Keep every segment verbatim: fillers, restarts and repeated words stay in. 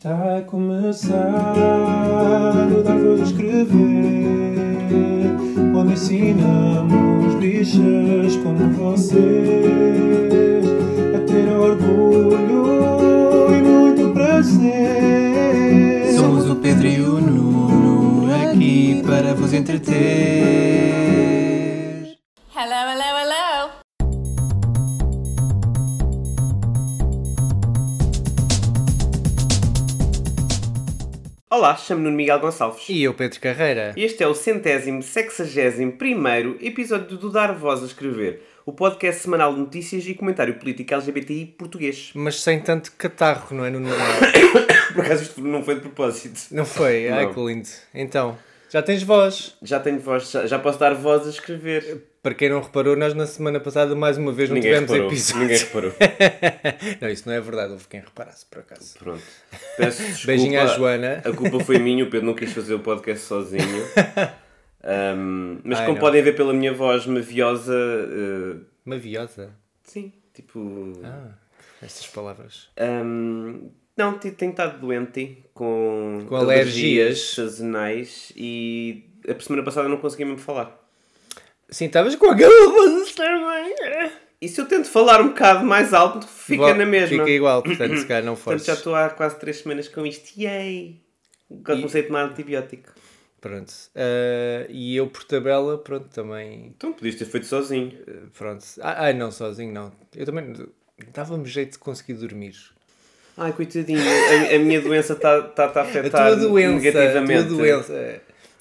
Está a começar o Dar Voz a Escrever, onde ensinamos bichas como vocês a ter orgulho e muito prazer. Somos o Pedro e o Nuno, aqui para vos entreter. Hello, hello, hello. Olá, chamo-me Nuno Miguel Gonçalves. E eu, Pedro Carreira. Este é o centésimo, sexagésimo primeiro episódio do Dar Voz a Escrever, o podcast semanal de notícias e comentário político L G B T I português. Mas sem tanto catarro, não é, Nuno? Por acaso isto não foi de propósito. Não foi? Ai, que lindo. Então, já tens voz. Já tenho voz, já, já posso dar voz a escrever. Para quem não reparou, nós na semana passada, mais uma vez, não ninguém tivemos reparou, episódio. Ninguém reparou. Não, isso não é verdade. Houve quem reparasse, por acaso. Pronto. Peço desculpa. Beijinho à Joana. A culpa foi minha. O Pedro não quis fazer o podcast sozinho. Um, mas Ai, como não. podem ver pela minha voz maviosa... Uh... Maviosa? Sim. Tipo... Ah, estas palavras. Um, não, tenho estado doente com, com alergias sazonais e a semana passada não consegui mesmo falar. Sim, estavas com a garrafa também. E se eu tento falar um bocado mais alto, fica Bom, na mesma. Fica igual, portanto, se calhar não forces. Portanto, já estou há quase três semanas com isto. Yay! Quando comecei a tomar antibiótico. Pronto. Uh, e eu, por tabela, pronto, também... Então, podias ter feito sozinho. Uh, pronto. Ai, ah, ah, não, sozinho não. Eu também... Dava-me jeito de conseguir dormir. Ai, coitadinho. a, a minha doença está tá, tá a afetar a tua doença, negativamente. A tua doença.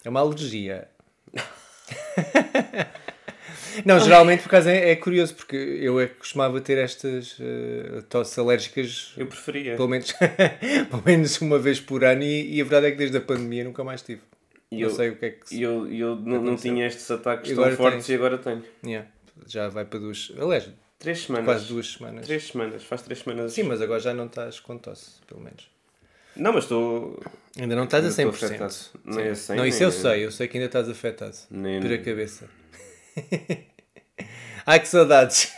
É uma alergia. Não, geralmente por acaso é, é curioso, porque eu é que costumava ter estas uh, tosse alérgicas. Eu preferia. Pelo menos, pelo menos uma vez por ano e, e a verdade é que desde a pandemia nunca mais tive. E não eu, sei o que é que se... Eu, eu não, não tinha estes ataques agora tão fortes tens. E agora tenho. Yeah. Já vai para duas... Aliás, três semanas. Quase duas semanas. Três semanas, faz três semanas. Sim, mas agora já não estás com tosse, pelo menos. Não, mas estou... Ainda não estás a cem por cento. Não, é cem, não, isso nem... eu sei. Eu sei que ainda estás afetado. Nem, por nem. A cabeça. Ai, que saudades.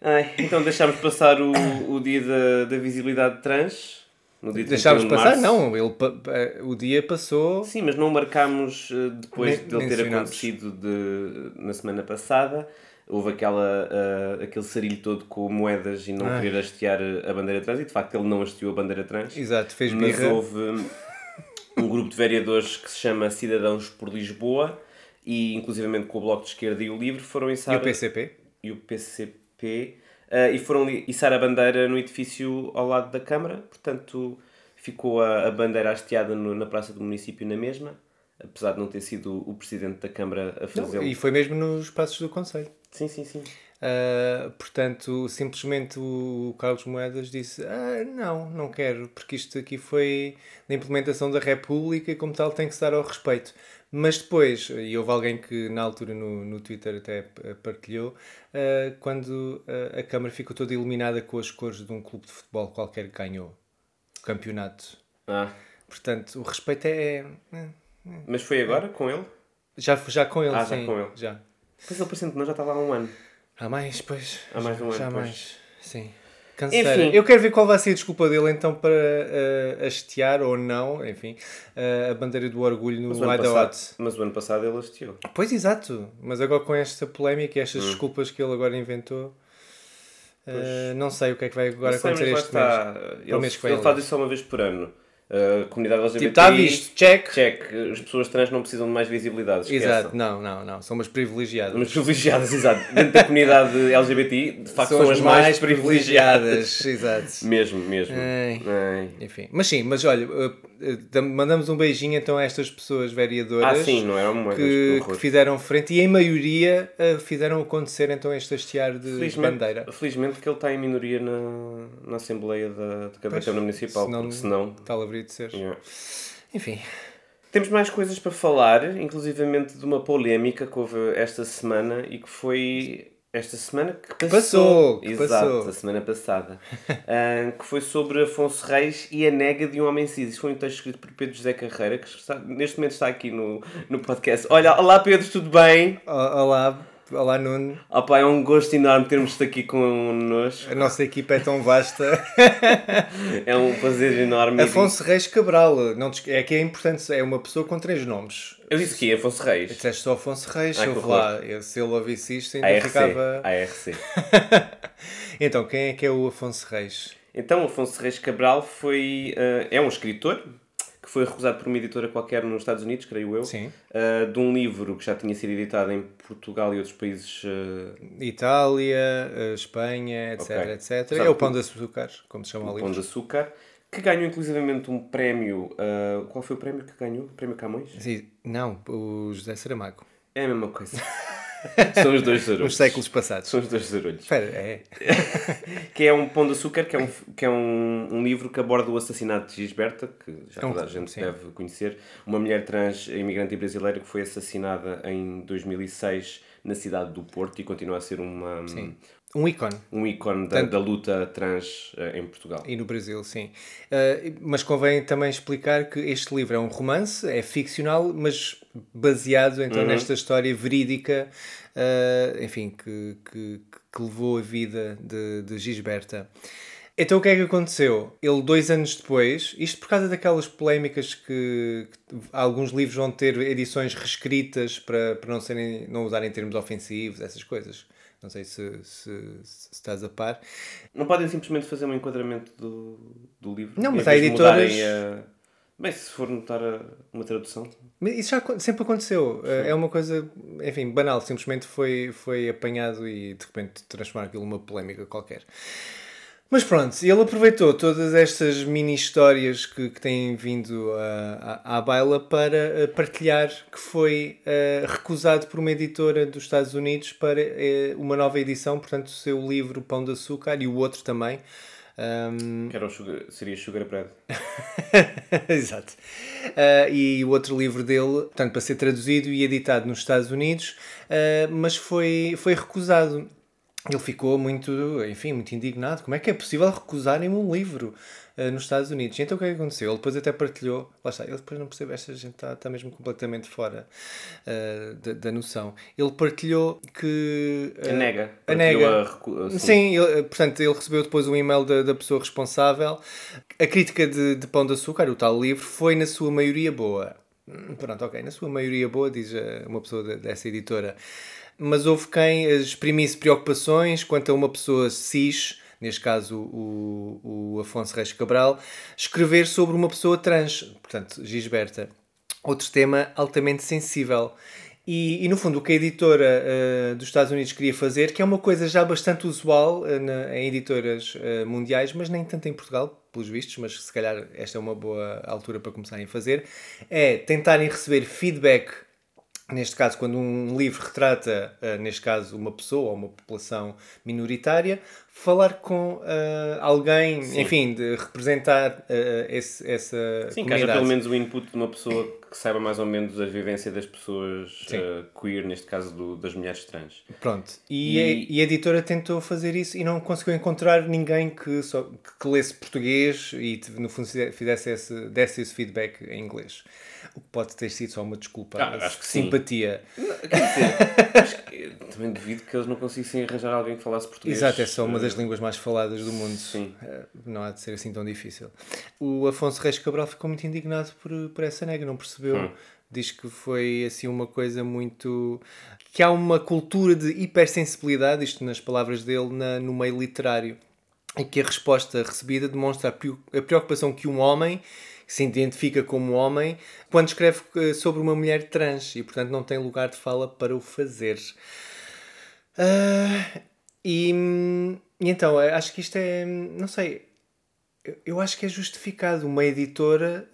Ai, então deixámos passar o, o dia da, da visibilidade trans. No dia deixámos de passar? De não, ele, o dia passou... Sim, mas não marcámos depois nem, de ele ter acontecido de, na semana passada. Houve aquela, uh, aquele sarilho todo com moedas e não ah. querer hastear a bandeira trans. E, de facto, ele não hasteou a bandeira trans. Exato, fez birra. Mas houve um grupo de vereadores que se chama Cidadãos por Lisboa e, inclusivamente, com o Bloco de Esquerda e o Livre, foram içar... E o P C P. E o P C P. Uh, e foram içar a bandeira no edifício ao lado da Câmara. Portanto, ficou a, a bandeira hasteada no, na praça do município na mesma. Apesar de não ter sido o Presidente da Câmara a fazê-lo. E foi mesmo nos passos do Conselho. Sim, sim, sim. Uh, portanto, simplesmente o Carlos Moedas disse ah, não, não quero, porque isto aqui foi da implementação da República e como tal tem que estar ao respeito. Mas depois, e houve alguém que na altura no, no Twitter até partilhou, uh, quando a, a Câmara ficou toda iluminada com as cores de um clube de futebol qualquer que ganhou o campeonato. Ah. Portanto, o respeito é... é Mas foi agora, com ele? Já, já com ele, ah, sim. já com ele. Já. Pois ele, por exemplo, não já estava há um ano. Há mais, pois. Há mais de um ano, Já mais, sim. Canseira. Enfim. Eu quero ver qual vai ser a desculpa dele, então, para uh, hastear ou não, enfim, uh, a bandeira do orgulho no Idaot. Mas o ano passado ele hasteou. Pois, exato. Mas agora com esta polémica e estas hum. desculpas que ele agora inventou, uh, não sei o que é que vai agora não acontecer sei, este está... mês. Ele, mês que ele faz isso só uma vez por ano. A comunidade L G B T I, tipo, tá visto, check. check. As pessoas trans não precisam de mais visibilidade, esqueçam. Exato, não, não, não. São umas privilegiadas. Umas privilegiadas, exato. Dentro da comunidade L G B T I, de facto, são, são as mais, mais privilegiadas. privilegiadas. Exato. Mesmo, mesmo. Ai. Ai. Enfim. Mas sim, mas olha, mandamos um beijinho então a estas pessoas vereadoras ah, sim, não é uma que, que fizeram frente e, em maioria, fizeram acontecer então este hastear de felizmente, bandeira. Felizmente que ele está em minoria na, na Assembleia da, de cada Câmara Municipal, senão, porque senão... Está de ser. Yeah. Enfim. Temos mais coisas para falar, inclusivamente de uma polémica que houve esta semana e que foi esta semana que passou. passou que Exato, passou. a semana passada. uh, que foi sobre Afonso Reis e a nega de um homem cis. Isso foi um texto escrito por Pedro José Carreira, que está, neste momento está aqui no, no podcast. Olha, olá Pedro, tudo bem? Olá. Olá, Nuno. Oh, pá, é um gosto enorme termos-te aqui connosco. A nossa equipa é tão vasta. É um prazer enorme. Afonso Reis Cabral. Não te... É que é importante, é uma pessoa com três nomes. Eu disse que é Afonso Reis. Disseste só Afonso Reis. Ai, eu vou lá. Eu, se ele ouvisse isto, ainda A R C. Ficava... A R C. Então, quem é que é o Afonso Reis? Então, Afonso Reis Cabral foi, uh, é um escritor... que foi recusado por uma editora qualquer nos Estados Unidos, creio eu, Sim. Uh, de um livro que já tinha sido editado em Portugal e outros países... Uh... Itália, uh, Espanha, etc, okay. etcétera. Exato. É o Pão de Açúcar, como se chama o, o livro. Pão de Açúcar, que ganhou inclusivamente um prémio... Uh, qual foi o prémio que ganhou? O Prémio Camões? Sim. Não, o José Saramago. É a mesma coisa. São os dois zarolhos. Os séculos passados. São os dois zarolhos. Espera, é. Que é um Pão de Açúcar, que é, um, que é um, um livro que aborda o assassinato de Gisberta, que já toda a gente Sim. deve conhecer. Uma mulher trans, imigrante brasileira, que foi assassinada em dois mil e seis na cidade do Porto e continua a ser uma... Sim. Um ícone. Um ícone da, Tanto... da luta trans uh, em Portugal. E no Brasil, sim. Uh, mas convém também explicar que este livro é um romance, é ficcional, mas baseado então uhum. nesta história verídica, uh, enfim, que, que, que levou a vida de, de Gisberta. Então o que é que aconteceu? Ele, dois anos depois, isto por causa daquelas polémicas que, que alguns livros vão ter edições reescritas para, para não, serem, não usarem termos ofensivos, essas coisas... Não sei se, se, se estás a par. Não podem simplesmente fazer um enquadramento do, do livro? Não, mas há editoras... A... Bem, se for notar a, uma tradução... Mas isso já sempre aconteceu. Sim. É uma coisa, enfim, banal. Simplesmente foi, foi apanhado e de repente transformar aquilo numa polémica qualquer. Mas pronto, ele aproveitou todas estas mini-histórias que, que têm vindo à baila para partilhar que foi uh, recusado por uma editora dos Estados Unidos para uh, uma nova edição, portanto o seu livro Pão de Açúcar e o outro também. Um... Que era o sugar, seria Sugar Bread. Exato. Uh, e o outro livro dele, portanto, para ser traduzido e editado nos Estados Unidos, uh, mas foi, foi recusado. Ele ficou muito, enfim, muito indignado. Como é que é possível recusarem um livro uh, nos Estados Unidos? Então o que é que aconteceu? Ele depois até partilhou... Lá está, ele depois não percebe, esta gente está, está mesmo completamente fora uh, da, da noção. Ele partilhou que... Uh, a nega. A nega. A recu... a Sim, ele, portanto, ele recebeu depois um e-mail da, da pessoa responsável. A crítica de, de Pão de Açúcar, o tal livro, foi na sua maioria boa. Pronto, ok, na sua maioria boa, diz uma pessoa dessa editora. Mas houve quem exprimisse preocupações quanto a uma pessoa cis, neste caso o, o Afonso Reis Cabral, escrever sobre uma pessoa trans, portanto Gisberta. Outro tema altamente sensível. E, e no fundo o que a editora uh, dos Estados Unidos queria fazer, que é uma coisa já bastante usual uh, na, em editoras uh, mundiais, mas nem tanto em Portugal, pelos vistos, mas se calhar esta é uma boa altura para começarem a fazer, é tentarem receber feedback. Neste caso, quando um livro retrata, uh, neste caso, uma pessoa ou uma população minoritária, falar com uh, alguém, Sim. enfim, de representar uh, esse, essa Sim, comunidade. Sim, que haja pelo menos o input de uma pessoa que saiba mais ou menos a vivência das pessoas uh, queer, neste caso do, das mulheres trans. Pronto. E, e... A, e a editora tentou fazer isso e não conseguiu encontrar ninguém que, só, que lesse português e, no fundo, fizesse esse, desse esse feedback em inglês. O que pode ter sido só uma desculpa. Ah, acho que simpatia. Sim. Quer dizer, acho que, também duvido que eles não conseguissem arranjar alguém que falasse português. Exato, é só uma das línguas mais faladas do mundo. Sim. Não há de ser assim tão difícil. O Afonso Reis Cabral ficou muito indignado por, por essa nega, não percebeu. Hum. Diz que foi assim uma coisa muito... Que há uma cultura de hipersensibilidade, isto nas palavras dele, na, no meio literário. E que a resposta recebida demonstra a preocupação que um homem... que se identifica como homem, quando escreve sobre uma mulher trans e, portanto, não tem lugar de fala para o fazer. Uh, e, e então, acho que isto é... Não sei. Eu acho que é justificado uma editora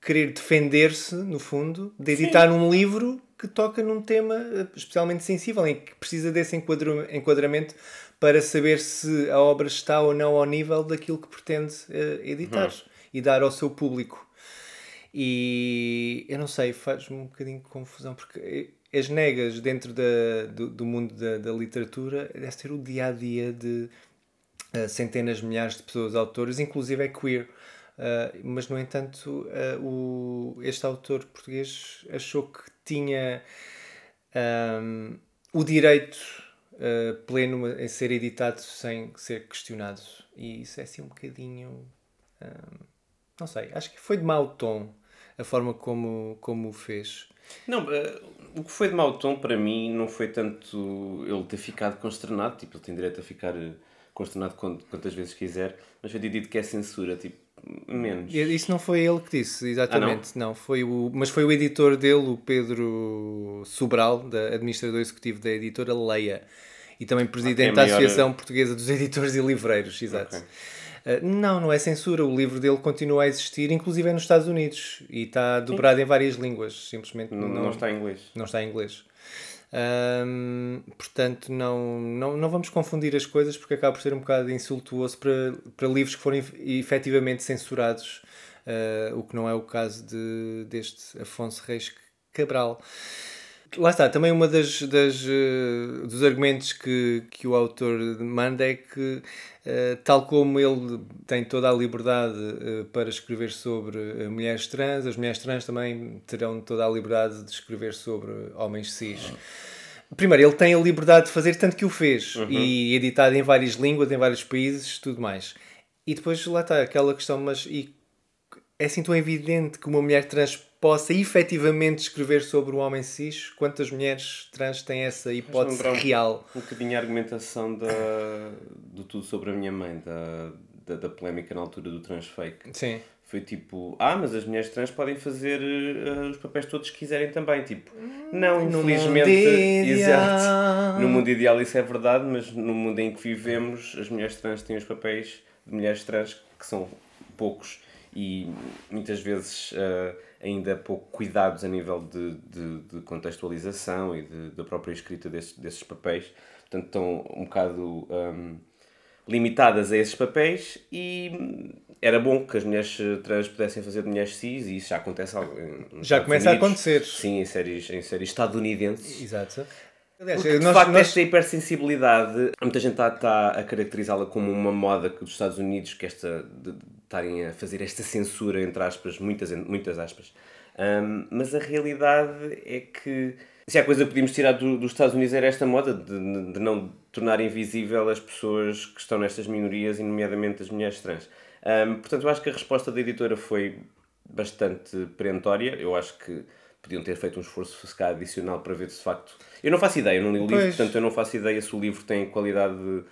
querer defender-se, no fundo, de editar Sim. um livro que toca num tema especialmente sensível e que precisa desse enquadramento para saber se a obra está ou não ao nível daquilo que pretende editar. Hum. E dar ao seu público. E eu não sei, faz-me um bocadinho de confusão, porque as negas dentro da, do, do mundo da, da literatura deve ter o dia-a-dia de uh, centenas, milhares de pessoas, autores, inclusive é queer. Uh, mas, no entanto, uh, o, este autor português achou que tinha... Um, o direito uh, pleno a ser editado sem ser questionado. E isso é assim um bocadinho... Uh, não sei, acho que foi de mau tom a forma como, como o fez. Não, uh, o que foi de mau tom para mim não foi tanto ele ter ficado consternado, tipo, ele tem direito a ficar consternado quantas vezes quiser, mas foi dito que é censura, tipo, menos. Isso não foi ele que disse, exatamente, ah, não? não foi o, mas foi o editor dele, o Pedro Sobral, da, administrador executivo da editora Leia, e também presidente ah, é maior... da Associação Portuguesa dos Editores e Livreiros, exato. Okay. Uh, não, não é censura, o livro dele continua a existir, inclusive é nos Estados Unidos, e está dobrado em várias línguas, simplesmente não, não, não está em inglês. Não está em inglês. Hum, portanto não, não, não vamos confundir as coisas, porque acaba por ser um bocado insultuoso para, para livros que forem efetivamente censurados, uh, o que não é o caso de, deste Afonso Reis Cabral. Lá está, também uma das, das uh, dos argumentos que, que o autor manda é que uh, tal como ele tem toda a liberdade uh, para escrever sobre uh, mulheres trans, as mulheres trans também terão toda a liberdade de escrever sobre homens cis. Primeiro, ele tem a liberdade de fazer, tanto que o fez, uhum. e editado em várias línguas, em vários países, tudo mais. E depois lá está aquela questão, mas e, é assim tão evidente que uma mulher trans possa efetivamente escrever sobre o homem cis, quantas mulheres trans têm essa hipótese real? Um bocadinho a argumentação da, do Tudo Sobre a Minha Mãe, da, da, da polémica na altura do transfake. Sim. Foi tipo, ah, mas as mulheres trans podem fazer uh, os papéis todos que quiserem também. Tipo, não, no infelizmente, mundo exato. No mundo ideal isso é verdade, mas no mundo em que vivemos, as mulheres trans têm os papéis de mulheres trans, que são poucos e muitas vezes... Uh, ainda pouco cuidados a nível de, de, de contextualização e da própria escrita desses, desses papéis. Portanto, estão um bocado um, limitadas a esses papéis, e era bom que as mulheres trans pudessem fazer de mulheres cis, e isso já acontece em, já começa Unidos, a acontecer. Sim, em séries, em séries estadunidenses. Exato. Aliás, de nós, facto, nós... esta hipersensibilidade, muita gente está, está a caracterizá-la como uma moda que, dos Estados Unidos, que esta, de, de estarem a fazer esta censura, entre aspas, muitas, muitas aspas. Um, mas a realidade é que, se há coisa que podíamos tirar do, dos Estados Unidos era esta moda de, de não tornar invisível as pessoas que estão nestas minorias, e nomeadamente as mulheres trans. Um, portanto, eu acho que a resposta da editora foi bastante perentória. Eu acho que podiam ter feito um esforço fiscal adicional para ver se de facto... Eu não faço ideia, eu não li o livro, portanto eu não faço ideia se o livro tem qualidade... Uh...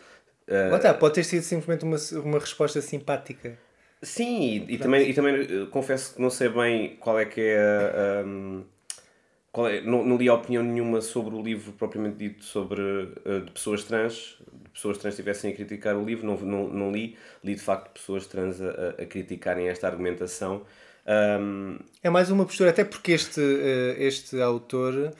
Lá está, pode ter sido simplesmente uma, uma resposta simpática. Sim, e, e, também, e também confesso que não sei bem qual é que é... Um, qual é não, não li a opinião nenhuma sobre o livro propriamente dito, sobre uh, de pessoas trans, de pessoas trans estivessem a criticar o livro, não, não, não li, li de facto pessoas trans a, a criticarem esta argumentação. Um... É mais uma postura, até porque este, este autor,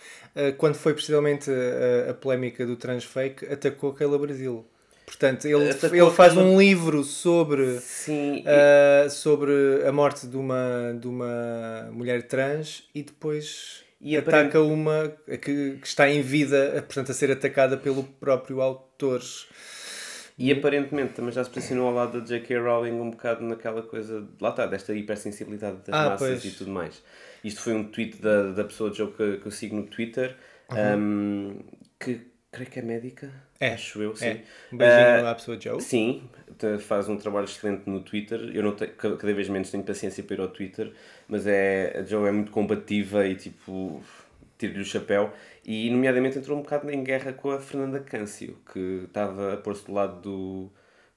quando foi precisamente a, a polémica do transfake, atacou Keila Brasil. Portanto, ele, ele faz um livro sobre, sim, uh, sobre a morte de uma, de uma mulher trans, e depois e ataca aparente... uma que, que está em vida, portanto, a ser atacada pelo próprio autor. E aparentemente também já se posicionou ao lado da J K. Rowling um bocado naquela coisa, lá está, desta hipersensibilidade das ah, massas pois. E tudo mais. Isto foi um tweet da, da pessoa de Joe que, que eu sigo no Twitter, uhum. um, que creio que é médica, é. acho eu, sim. É. Um beijinho uh, à pessoa de Joe. Sim, faz um trabalho excelente no Twitter. Eu não tenho, cada vez menos tenho paciência para ir ao Twitter, mas é, a Joe é muito combativa e tipo... tiro-lhe o chapéu, e nomeadamente entrou um bocado em guerra com a Fernanda Câncio, que estava a pôr-se do lado do,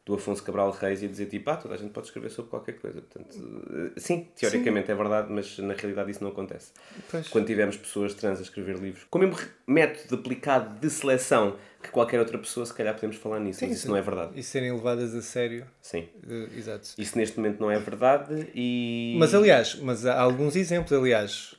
do Afonso Cabral Reis e a dizer tipo, ah, toda a gente pode escrever sobre qualquer coisa. Portanto, sim, teoricamente sim. É verdade, mas na realidade isso não acontece. Pois. Quando tivermos pessoas trans a escrever livros, com o mesmo método aplicado de seleção que qualquer outra pessoa, se calhar podemos falar nisso, sim, mas isso não é verdade. E serem levadas a sério. Sim. Uh, exato. Isso neste momento não é verdade e... Mas aliás, mas há alguns exemplos, aliás...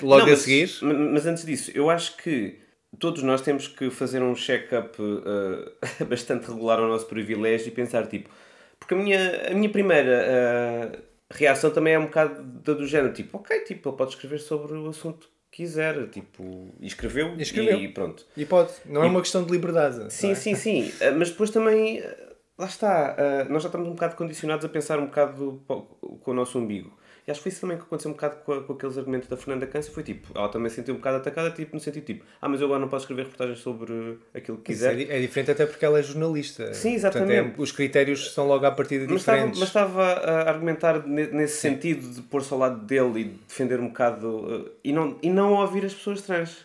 Logo não, mas, a seguir. Mas antes disso, eu acho que todos nós temos que fazer um check-up uh, bastante regular ao nosso privilégio e pensar, tipo... Porque a minha, a minha primeira uh, reação também é um bocado da do género. Tipo, ok, tipo, ele pode escrever sobre o assunto que quiser. Tipo, e escreveu, escreveu. E pronto. E pode. Não é e... uma questão de liberdade. Sim, é? sim, sim. Uh, mas depois também... Uh, lá está. Uh, nós já estamos um bocado condicionados a pensar um bocado... Do, com o nosso umbigo. E acho que foi isso também que aconteceu um bocado com, a, com aqueles argumentos da Fernanda Câncio. Foi tipo, ela também se sentiu um bocado atacada, tipo, no sentido tipo, ah, mas eu agora não posso escrever reportagens sobre aquilo que quiser. É, é diferente até porque ela é jornalista. Sim, exatamente. Portanto, é, os critérios são logo à partida diferentes. Mas estava, mas estava a argumentar nesse Sim. sentido de pôr-se ao lado dele e defender um bocado... E não, e não ouvir as pessoas trans.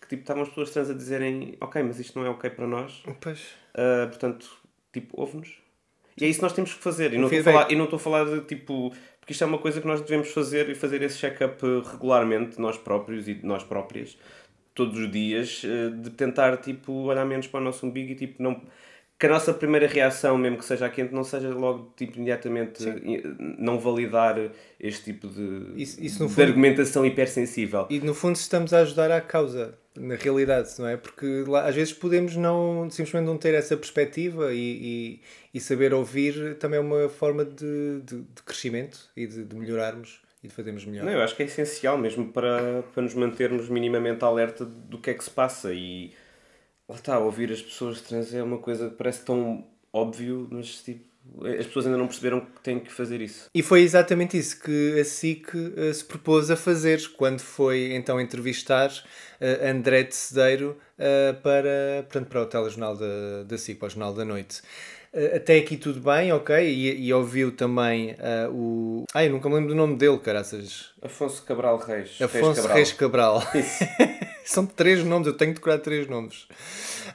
Que tipo, estavam as pessoas trans a dizerem, ok, mas isto não é ok para nós. Pois. Uh, portanto, tipo, ouve-nos. E é isso que nós temos que fazer. E não estou a falar, e não estou a falar de tipo... Porque isto é uma coisa que nós devemos fazer e fazer esse check-up regularmente, nós próprios e de nós próprias, todos os dias, de tentar, tipo, olhar menos para o nosso umbigo e, tipo, não... Que a nossa primeira reação, mesmo que seja a quente, não seja logo, tipo, imediatamente Sim. não validar este tipo de, isso, isso de fundo, argumentação hipersensível. E, no fundo, estamos a ajudar à causa, na realidade, não é? Porque, lá, às vezes, podemos não, simplesmente não ter essa perspectiva e... e... E saber ouvir também é uma forma de, de, de crescimento e de, de melhorarmos e de fazermos melhor. Não, eu acho que é essencial mesmo para, para nos mantermos minimamente alerta do que é que se passa. E lá está, ouvir as pessoas trans é uma coisa que parece tão óbvio, mas tipo, as pessoas ainda não perceberam que têm que fazer isso. E foi exatamente isso que a S I C se propôs a fazer quando foi então entrevistar André Tecedeiro para, portanto, para o Telejornal da, da S I C, para o Jornal da Noite. Até aqui tudo bem, ok? E, e ouviu também uh, o... Ai, eu nunca me lembro do nome dele, caraças. Afonso Cabral Reis. Afonso Reis Cabral. Reis Cabral. São três nomes, eu tenho que decorar três nomes.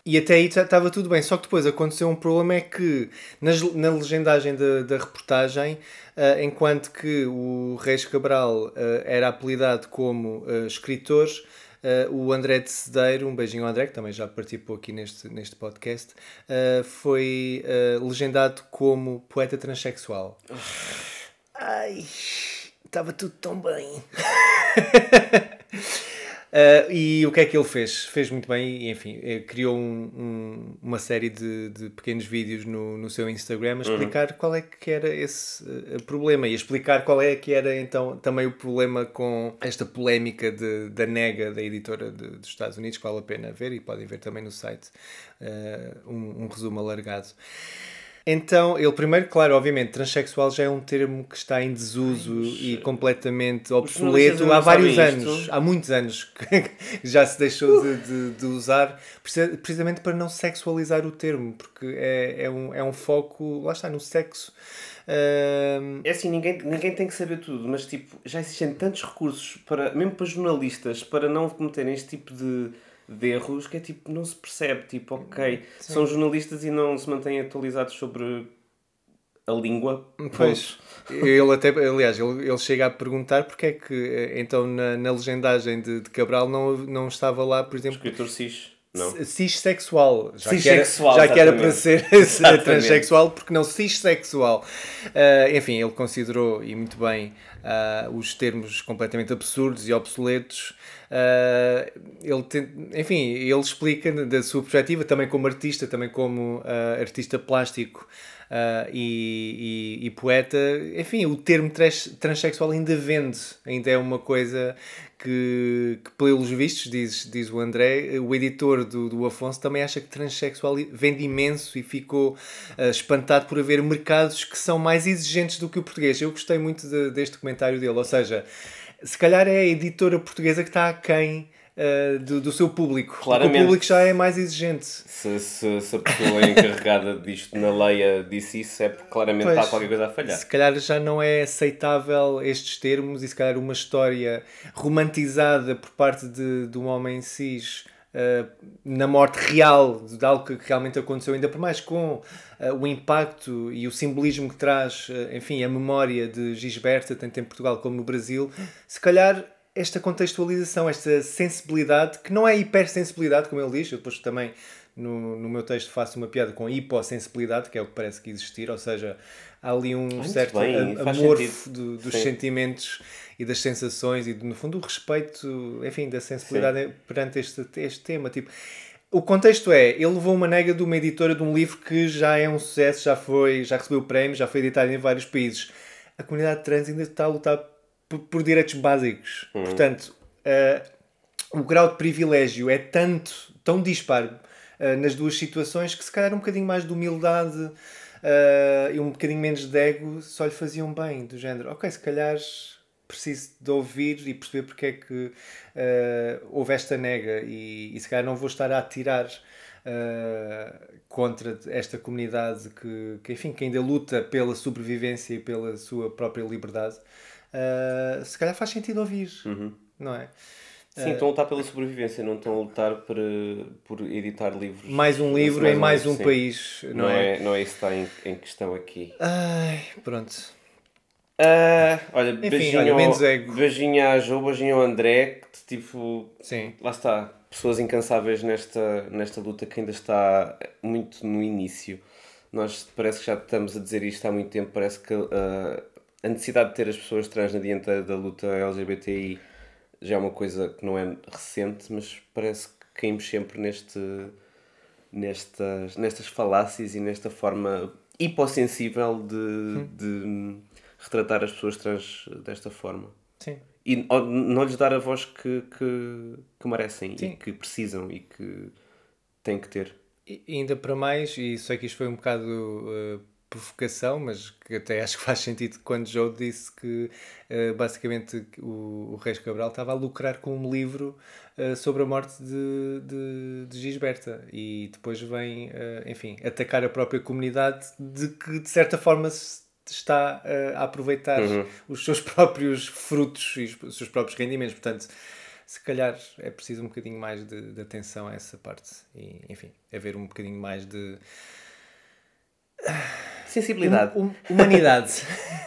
E até aí estava tudo bem, só que depois aconteceu um problema, é que nas, na legendagem da, da reportagem, uh, enquanto que o Reis Cabral uh, era apelidado como uh, escritor... Uh, o André Tecedeiro, um beijinho ao André, que também já participou aqui neste, neste podcast, uh, foi uh, legendado como poeta transexual. Ai, estava tudo tão bem. Uh, e o que é que ele fez? Fez muito bem e, enfim, criou um, um, uma série de, de pequenos vídeos no, no seu Instagram a explicar uhum. qual é que era esse uh, problema e a explicar qual é que era, então, também o problema com esta polémica de, da nega da editora de, dos Estados Unidos, que vale a pena ver e podem ver também no site uh, um, um resumo alargado. Então, ele primeiro, claro, obviamente, transexual já é um termo que está em desuso Ai, e completamente obsoleto há vários anos. Isto. Há muitos anos que já se deixou de, de, de usar, precisamente para não sexualizar o termo, porque é, é, um, é um foco, lá está, no sexo. Um... É assim, ninguém, ninguém tem que saber tudo, mas tipo, já existem tantos recursos, para, mesmo para jornalistas, para não cometerem este tipo de... de erros, que é tipo, não se percebe, tipo, ok, Sim. são jornalistas e não se mantêm atualizados sobre a língua. Pois, ele até, aliás, ele, ele chega a perguntar porque é que, então, na, na legendagem de, de Cabral não, não estava lá, por exemplo... Escritor cis, não? Cissexual. Já cissexual, que era, já que era para ser transexual, porque não cissexual. Uh, enfim, ele considerou, e muito bem, uh, os termos completamente absurdos e obsoletos. Uh, ele tem, enfim, ele explica da sua perspectiva, também como artista, também como uh, artista plástico uh, e, e, e poeta. Enfim, o termo trans, transexual ainda vende, ainda é uma coisa que, que pelos vistos, diz, diz o André, o editor do, do Afonso também acha que transexual vende imenso e ficou uh, espantado por haver mercados que são mais exigentes do que o português. Eu gostei muito de, deste comentário dele, ou seja... Se calhar é a editora portuguesa que está aquém uh, do, do seu público. Claramente. O público já é mais exigente. Se, se, se a pessoa encarregada disto na lei disse isso, é porque claramente pois, está qualquer coisa a falhar. Se calhar já não é aceitável estes termos e se calhar uma história romantizada por parte de, de um homem cis... Uh, na morte real de algo que realmente aconteceu, ainda por mais com uh, o impacto e o simbolismo que traz, uh, enfim, a memória de Gisberta, tanto em Portugal como no Brasil, se calhar esta contextualização, esta sensibilidade, que não é hipersensibilidade, como ele diz, eu depois também no, no meu texto faço uma piada com hipossensibilidade, que é o que parece que existir, ou seja, há ali um Muito certo bem, amorfo do, dos Sim. sentimentos e das sensações e, no fundo, o respeito, enfim, da sensibilidade Sim. perante este, este tema. Tipo, o contexto é, ele levou uma nega de uma editora de um livro que já é um sucesso, já, foi, já recebeu o prémio, já foi editado em vários países. A comunidade trans ainda está a lutar por, por direitos básicos. Uhum. Portanto, uh, o grau de privilégio é tanto, tão disparo uh, nas duas situações que, se calhar, um bocadinho mais de humildade... uh, e um bocadinho menos de ego só lhe faziam bem, do género, ok, se calhar preciso de ouvir e perceber porque é que uh, houve esta nega e, e se calhar não vou estar a atirar uh, contra esta comunidade que, que, enfim, que ainda luta pela sobrevivência e pela sua própria liberdade. Uh, se calhar faz sentido ouvir, uhum. não é? Sim, estão a lutar pela sobrevivência, não estão a lutar por, por editar livros. Mais um livro em mais um, mais um país. Não, não, é, é? não é isso que está em, em questão aqui. Ai, pronto. Uh, olha, Enfim, beijinho, olha, menos ego. Beijinho a Joe, beijinho ao André, que tipo... Sim. Lá está, pessoas incansáveis nesta, nesta luta que ainda está muito no início. Nós parece que já estamos a dizer isto há muito tempo, parece que uh, a necessidade de ter as pessoas trans na dianteira da luta L G B T I já é uma coisa que não é recente, mas parece que caímos sempre neste, nestas, nestas falácias e nesta forma hipossensível de, hum. de retratar as pessoas trans desta forma. Sim. E não lhes dar a voz que, que, que merecem, Sim. e que precisam e que têm que ter. E ainda para mais, e sei que isto foi um bocado... Uh... provocação, mas que até acho que faz sentido quando Joe disse que uh, basicamente o, o Reis Cabral estava a lucrar com um livro uh, sobre a morte de, de, de Gisberta e depois vem, uh, enfim, atacar a própria comunidade de que de certa forma se está uh, a aproveitar uhum. os seus próprios frutos e os seus próprios rendimentos, portanto se calhar é preciso um bocadinho mais de, de atenção a essa parte e, enfim, haver um bocadinho mais de sensibilidade. Hum, hum, humanidade.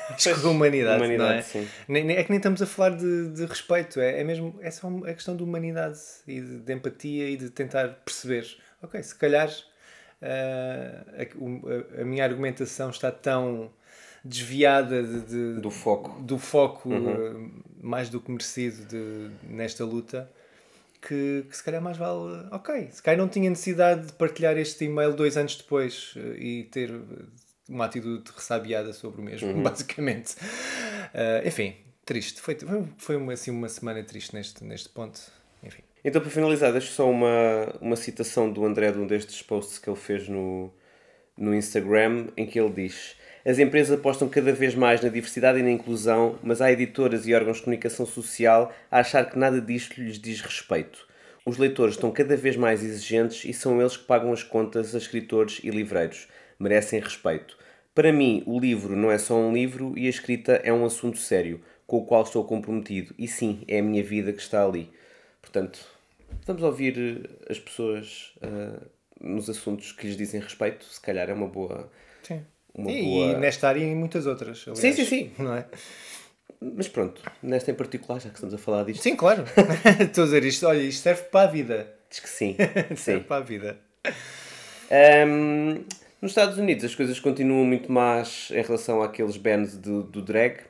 Acho que humanidade, humanidade, não é? Sim. Nem, é que nem estamos a falar de, de respeito, é, é mesmo, é só a questão de humanidade e de, de empatia e de tentar perceber, ok, se calhar uh, a, a minha argumentação está tão desviada de, de, do foco, do foco uhum. uh, mais do que merecido de, nesta luta. Que, que se calhar mais vale... Ok, se calhar não tinha necessidade de partilhar este e-mail dois anos depois e ter uma atitude ressabiada sobre o mesmo, uhum. basicamente. Uh, enfim, triste. Foi, foi uma, assim, uma semana triste neste, neste ponto. Enfim. Então, para finalizar, deixo só uma, uma citação do André de um destes posts que ele fez no, no Instagram, em que ele diz... As empresas apostam cada vez mais na diversidade e na inclusão, mas há editoras e órgãos de comunicação social a achar que nada disto lhes diz respeito. Os leitores estão cada vez mais exigentes e são eles que pagam as contas a escritores e livreiros. Merecem respeito. Para mim, o livro não é só um livro e a escrita é um assunto sério, com o qual estou comprometido. E sim, é a minha vida que está ali. Portanto, vamos ouvir as pessoas uh, nos assuntos que lhes dizem respeito. Se calhar é uma boa... Sim. Uma e, boa... e nesta área e em muitas outras, aliás. Sim, sim, sim. Não é? Mas pronto, nesta em particular, já que estamos a falar disto. Sim, claro. Estou a dizer isto. Olha, isto serve para a vida. Diz que sim. Serve sim. para a vida. Um, nos Estados Unidos, as coisas continuam muito más em relação àqueles bans do, do drag.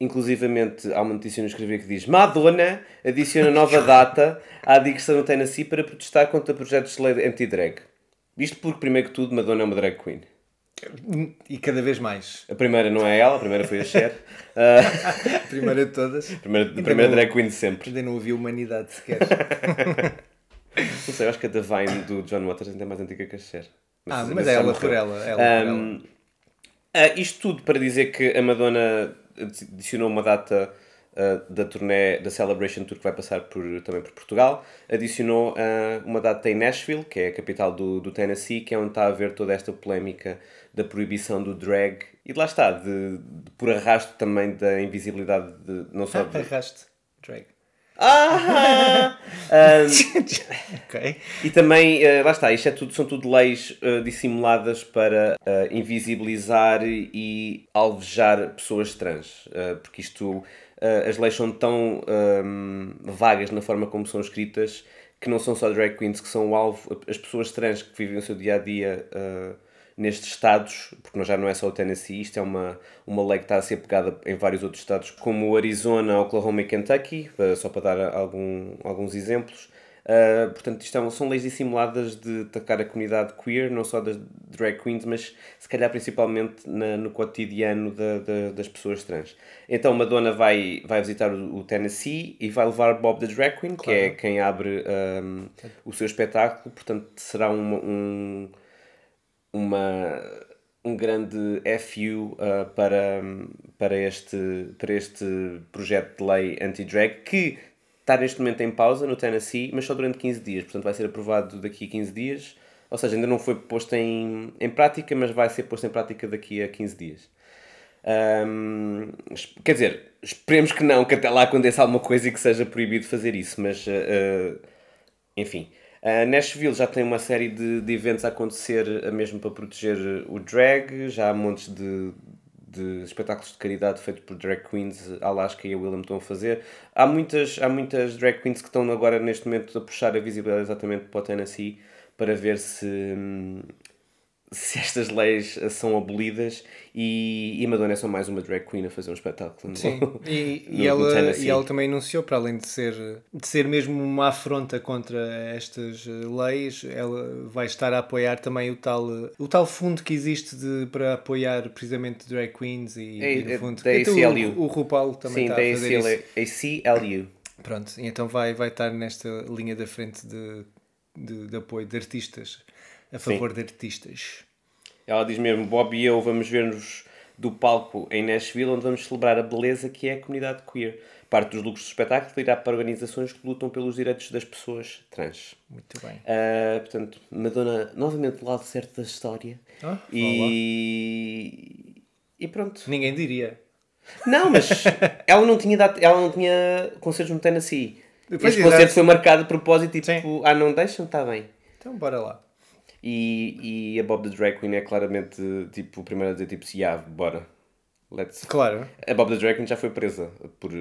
Inclusivamente, há uma notícia no Escrever que diz Madonna adiciona nova data à digressão no Tennessee para protestar contra projetos de lei anti-drag. Isto porque, primeiro que tudo, Madonna é uma drag queen. E cada vez mais. A primeira não é ela, a primeira foi a Cher. Uh... A primeira de todas. A primeira, a primeira não, drag queen de sempre. Ainda não ouvi humanidade sequer. Não sei, eu acho que a Divine do John Waters ainda é mais antiga que a Cher. Mas ah, mas é ela por ela. ela, um, por ela. Uh, isto tudo para dizer que a Madonna adicionou uma data uh, da turnê, da Celebration Tour que vai passar por, também por Portugal. Adicionou uh, uma data em Nashville, que é a capital do, do Tennessee, que é onde está a haver toda esta polémica da proibição do drag e lá está, de, de, por arrasto também da invisibilidade de, não só ah, de... arrasto, drag ah! um, ok e também, uh, lá está, isto é tudo, são tudo leis uh, dissimuladas para uh, invisibilizar e alvejar pessoas trans uh, porque isto, uh, as leis são tão um, vagas na forma como são escritas que não são só drag queens que são o alvo, as pessoas trans que vivem o seu dia-a-dia uh, nestes estados, porque já não é só o Tennessee, isto é uma, uma lei que está a ser pegada em vários outros estados, como Arizona, Oklahoma e Kentucky, só para dar algum, alguns exemplos. Uh, portanto, isto é, são leis dissimuladas de atacar a comunidade queer, não só das drag queens, mas se calhar principalmente na, no cotidiano da, da, das pessoas trans. Então Madonna vai, vai visitar o, o Tennessee e vai levar Bob the Drag Queen, claro. Que é quem abre um, o seu espetáculo, portanto será um... um Uma, um grande F U uh, para, para, este, para este projeto de lei anti-drag, que está neste momento em pausa no Tennessee, mas só durante quinze dias, portanto vai ser aprovado daqui a quinze dias, ou seja, ainda não foi posto em, em prática, mas vai ser posto em prática daqui a quinze dias. Um, quer dizer, esperemos que não, que até lá aconteça alguma coisa e que seja proibido fazer isso, mas uh, enfim... Uh, Nashville já tem uma série de, de eventos a acontecer mesmo para proteger o drag, já há montes de, de espetáculos de caridade feitos por drag queens, a Alaska e a Willem estão a fazer. Há muitas, há muitas drag queens que estão agora neste momento a puxar a visibilidade exatamente para o Tennessee para ver se, se estas leis são abolidas, e, e a Madonna é só mais uma drag queen a fazer um espetáculo. Sim, no, e, no, e, ela, e ela também anunciou, para além de ser, de ser mesmo uma afronta contra estas leis, ela vai estar a apoiar também o tal, o tal fundo que existe de, para apoiar precisamente drag queens e, e, e o fundo da A C L U. O, o RuPaul também está a fazer isso. Sim, da A C L U. Pronto, então vai, vai estar nesta linha da frente de, de, de apoio de artistas. A favor, sim, de artistas. Ela diz mesmo: Bob e eu vamos ver-nos do palco em Nashville, onde vamos celebrar a beleza que é a comunidade queer. Parte dos lucros do espetáculo irá para organizações que lutam pelos direitos das pessoas trans. Muito bem. Uh, portanto, Madonna, novamente do lado certo da história. Ah, e... e pronto. Ninguém diria. Não, mas ela não tinha dado, ela não tinha concertos no Tennessee. Depois este concerto foi marcado de propósito e tipo, sim, ah, não deixam? Está bem. Então bora lá. E, e a Bob the Drag Queen é claramente tipo, o primeiro a dizer tipo, se yeah, bora, let's... Claro. A Bob the Drag Queen já foi presa por,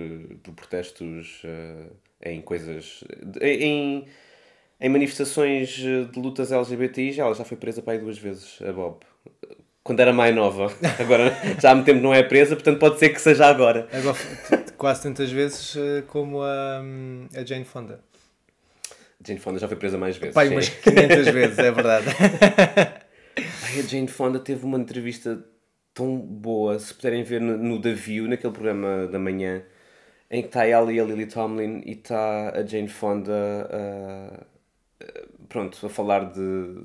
por protestos uh, em coisas... Em, em manifestações de lutas L G B T I, ela já foi presa para aí duas vezes, a Bob. Quando era mais nova. Agora já há muito tempo não é presa, portanto pode ser que seja agora. Agora quase tantas vezes como a, a Jane Fonda. Jane Fonda já foi presa mais vezes. Pai, umas quinhentas vezes, é verdade. Ai, a Jane Fonda teve uma entrevista tão boa, se puderem ver no, no The View, naquele programa da manhã, em que está ela e a Lily Tomlin e está a Jane Fonda uh, pronto, a falar de,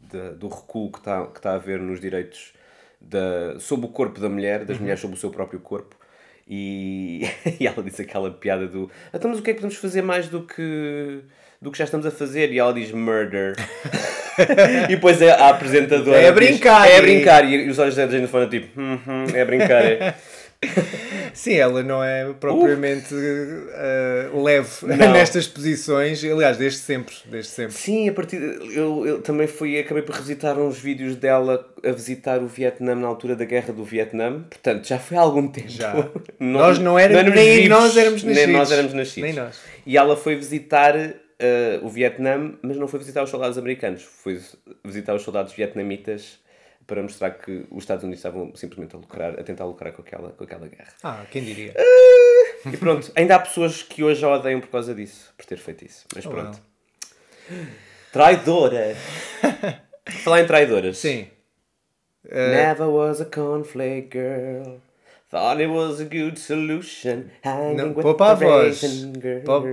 de, do recuo que está que tá a haver nos direitos da, sobre o corpo da mulher, das uhum. mulheres sobre o seu próprio corpo. E, e ela disse aquela piada do... Então, mas o que é que podemos fazer mais do que... do que já estamos a fazer, e ela diz murder. E depois a apresentadora é brincar, diz, é brincar, e os olhos da Jane Fonda tipo, hum, hum, é brincar, é. Sim, ela não é propriamente uh. Uh, leve não. nestas posições, aliás, desde sempre, desde sempre. Sim, a partir de, eu, eu também fui, acabei por revisitar uns vídeos dela a visitar o Vietnã na altura da guerra do Vietnã, portanto, já foi há algum tempo. Já. Não, nós não éramos, não éramos nem, vivos, nós éramos nem nós éramos nascidos. Nem nós. E ela foi visitar Uh, o Vietnã, mas não foi visitar os soldados americanos, foi visitar os soldados vietnamitas para mostrar que os Estados Unidos estavam simplesmente a lucrar, a tentar lucrar com aquela, com aquela guerra. Ah, quem diria? Uh, e pronto, ainda há pessoas que hoje a odeiam por causa disso, por ter feito isso, mas oh, pronto. Não. Traidora! Falar em traidoras. Sim. Uh... Never was a Cornflake Girl. Thought it was a good solution. Não, poupa a voz.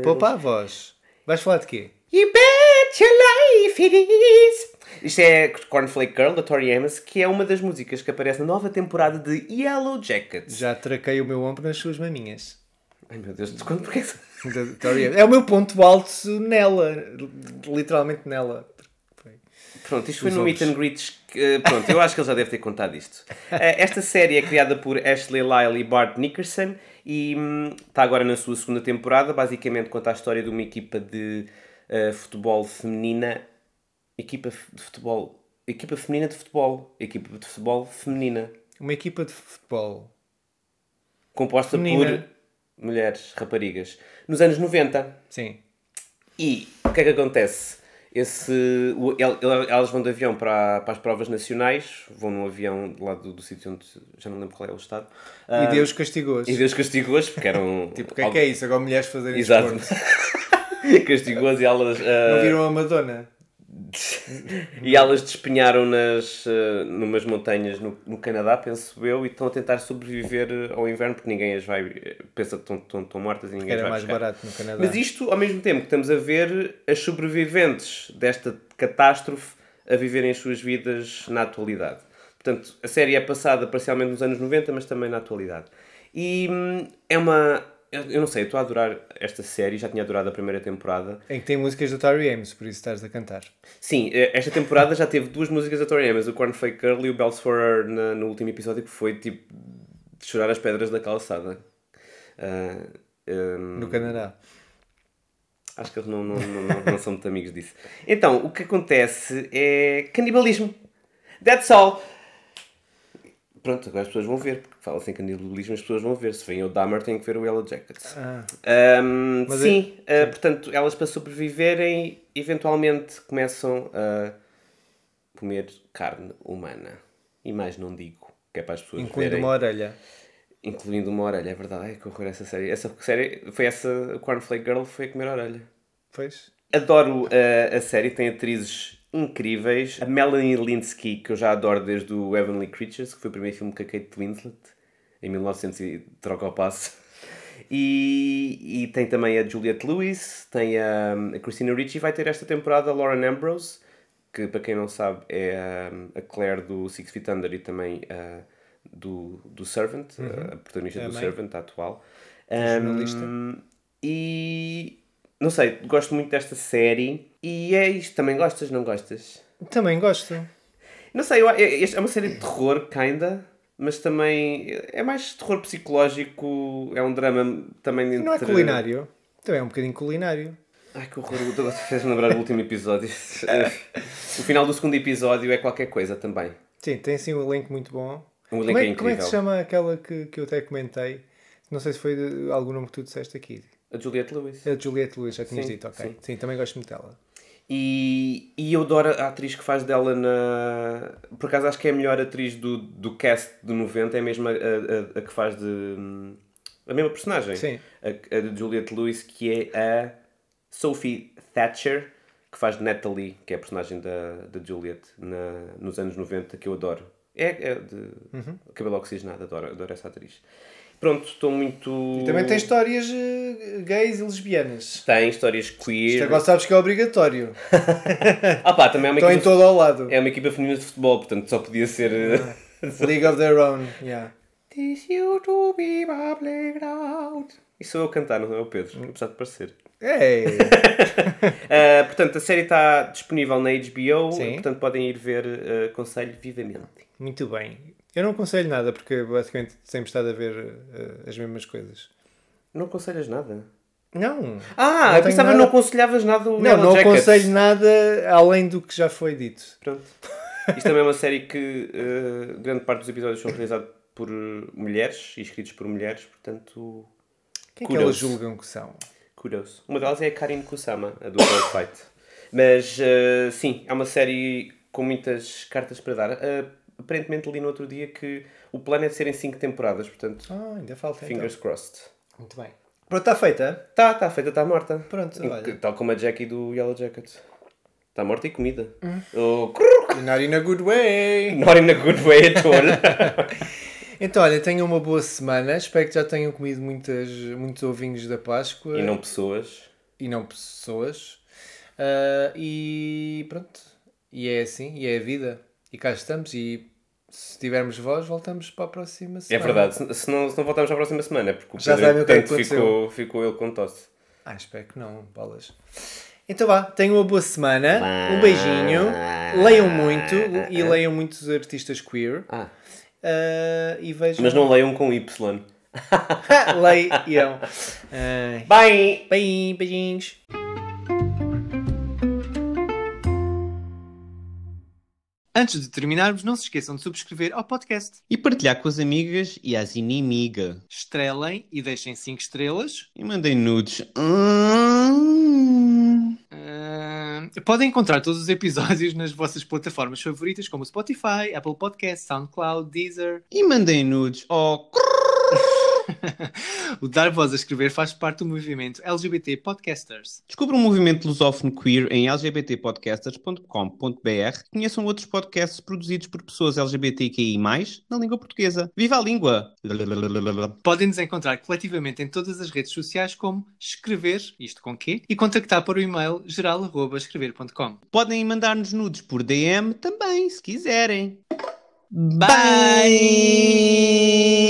Poupa a voz. Vais falar de quê? You bet your life it is. Isto é Cornflake Girl, da Tori Amos, que é uma das músicas que aparece na nova temporada de Yellow Jackets. Já traquei o meu ombro nas suas maminhas. Ai meu Deus, de quando? Porquê? É o meu ponto alto nela. Literalmente nela. Pronto, isto foi no Meet and Greets. Que, pronto, eu acho que ele já deve ter contado isto. Esta série é criada por Ashley Lyle e Bart Nickerson e hum, está agora na sua segunda temporada. Basicamente conta a história de uma equipa de uh, futebol feminina. Equipa de futebol. Equipa feminina de futebol. Equipa de futebol feminina. Uma equipa de futebol. Composta feminina. Por mulheres, raparigas. Nos anos noventa. Sim. E o que é que acontece? Esse, o, el, el, elas vão de avião para, para as provas nacionais, vão num avião lá do, do sítio onde já não lembro qual é o estado. Uh, e Deus castigou-as. E Deus castigou-as, porque eram... tipo, o que é algo... que é isso? Agora mulheres fazerem esporte. Castigou-as e elas... Uh... Não viram a Madonna? E elas despenharam nas, uh, numas montanhas no, no Canadá, penso eu, e estão a tentar sobreviver ao inverno, porque ninguém as vai... Pensa que estão, estão mortas e ninguém as vai buscar. Era mais barato no Canadá. Mas isto, ao mesmo tempo que estamos a ver as sobreviventes desta catástrofe a viverem as suas vidas na atualidade. Portanto, a série é passada parcialmente nos anos noventa, mas também na atualidade. E hum, é uma... Eu, eu não sei, eu estou a adorar esta série, já tinha adorado a primeira temporada. Em que tem músicas da Tori Amos, por isso estás a cantar. Sim, esta temporada já teve duas músicas da Tori Amos, o Cornflake Girl e o Bells for Her na, no último episódio, que foi tipo de chorar as pedras da calçada. Uh, um... No Canadá. Acho que eles não, não, não, não, não são muito amigos disso. Então, o que acontece é canibalismo. That's all. Pronto, agora as pessoas vão ver, porque fala-se em canibalismo, as pessoas vão ver. Se vem o Dahmer, tem que ver o Yellow Jackets. Ah, um, sim, é... uh, portanto, elas para sobreviverem, eventualmente começam a comer carne humana. E mais não digo, que é para as pessoas incluindo verem. Incluindo uma orelha. Incluindo uma orelha, é verdade. É que horror essa série. Essa série, foi essa, a Cornflake Girl foi a comer a orelha. Pois. Adoro uh, a série, tem atrizes... incríveis. A Melanie Linsky, que eu já adoro desde o Heavenly Creatures, que foi o primeiro filme com a Kate Winslet, em mil e novecentos e troca o passo. E, e tem também a Juliette Lewis, tem a, a Christina Ricci, vai ter esta temporada a Lauren Ambrose, que para quem não sabe é a, a Claire do Six Feet Under e também a, do, do Servant, uhum. a, a protagonista é do a Servant, a atual. Um, jornalista. E... não sei, gosto muito desta série. E é isto. Também gostas, não gostas? Também gosto. Não sei, eu, é, é uma série de terror, kinda. Mas também é mais terror psicológico. É um drama também... Entre... Não é culinário? Também é um bocadinho culinário. Ai, que horror. Agora fez-me lembrar o último episódio. O final do segundo episódio é qualquer coisa também. Sim, tem sim um elenco muito bom. Um elenco como é, é incrível. Como é que se chama aquela que, que eu até comentei? Não sei se foi de, algum nome que tu disseste aqui. A Juliette Lewis. A Juliette Lewis, já tinhas sim, dito, ok. Sim. sim, também gosto muito dela. E, e eu adoro a atriz que faz dela na... Por acaso acho que é a melhor atriz do, do cast de noventa, é mesmo a, a, a que faz de... A mesma personagem. Sim. A, a de Juliette Lewis, que é a Sophie Thatcher, que faz de Natalie, que é a personagem da, da Juliette na, nos anos noventa, que eu adoro. É, é de uhum. cabelo oxigenado, adoro, adoro essa atriz. Pronto, estou muito... E também tem histórias gays e lesbianas. Tem, histórias queer. Isto agora sabes que é obrigatório. Ah pá, também é uma estão equipa... em todo ao lado. É uma equipa feminina de futebol, portanto só podia ser... League of their own, yeah. This used to be my playground. Isso sou eu a cantar, não é o Pedro, apesar de parecer. Ei! uh, portanto, a série está disponível na H B O, sim. Portanto podem ir ver, uh, aconselho vivamente. Muito bem. Eu não aconselho nada, porque basicamente sempre estado a ver uh, as mesmas coisas. Não aconselhas nada? Não. Ah, não eu pensava que não aconselhavas nada o Não, Yellow não Jackets. Aconselho nada além do que já foi dito. Pronto. Isto também é uma série que uh, grande parte dos episódios são realizados por mulheres e escritos por mulheres, portanto... Quem é que elas julgam que são? Kudos. Uma delas é a Karin Kusama, a do World Fight. Mas, uh, sim, é uma série com muitas cartas para dar. Uh, Aparentemente li no outro dia que o plano é de ser em cinco temporadas, portanto... Ah, ainda falta, fingers então. Crossed. Muito bem. Pronto, está feita? Está, está feita, está morta. Pronto, e, olha. Tal como a Jackie do Yellow Jackets. Está morta e comida. Hum. Oh, not in a good way. Not in a good way at all. Então, olha, tenham uma boa semana. Espero que já tenham comido muitas, muitos ovinhos da Páscoa. E não pessoas. E não pessoas. Uh, e pronto. E é assim, e é a vida. E cá estamos e se tivermos voz voltamos para a próxima semana. É verdade, se, se, não, se não voltamos para a próxima semana, porque o já Pedro que é que ficou, ficou ele com tosse. Ah, espero que não, bolas. Então vá, tenham uma boa semana, um beijinho, leiam muito e leiam muitos artistas queer. Ah. Uh, e vejam... Mas não leiam com Y. Leiam. Uh, bye! Bye, beijinhos. Antes de terminarmos, não se esqueçam de subscrever ao podcast. E partilhar com as amigas e as inimigas. Estrelem e deixem cinco estrelas. E mandem nudes. Hum... Uh... Podem encontrar todos os episódios nas vossas plataformas favoritas, como Spotify, Apple Podcasts, SoundCloud, Deezer. E mandem nudes ao... O Dar Voz a Escrever faz parte do movimento L G B T Podcasters. Descubra o movimento lusófono queer em l g b t podcasters ponto com ponto b r e conheçam outros podcasts produzidos por pessoas L G B T Q I mais, na língua portuguesa. Viva a língua! Podem nos encontrar coletivamente em todas as redes sociais como Escrever, isto com quê? E contactar para o e-mail geral arroba escrever ponto com. Podem mandar-nos nudes por D M também, se quiserem. Bye! Bye.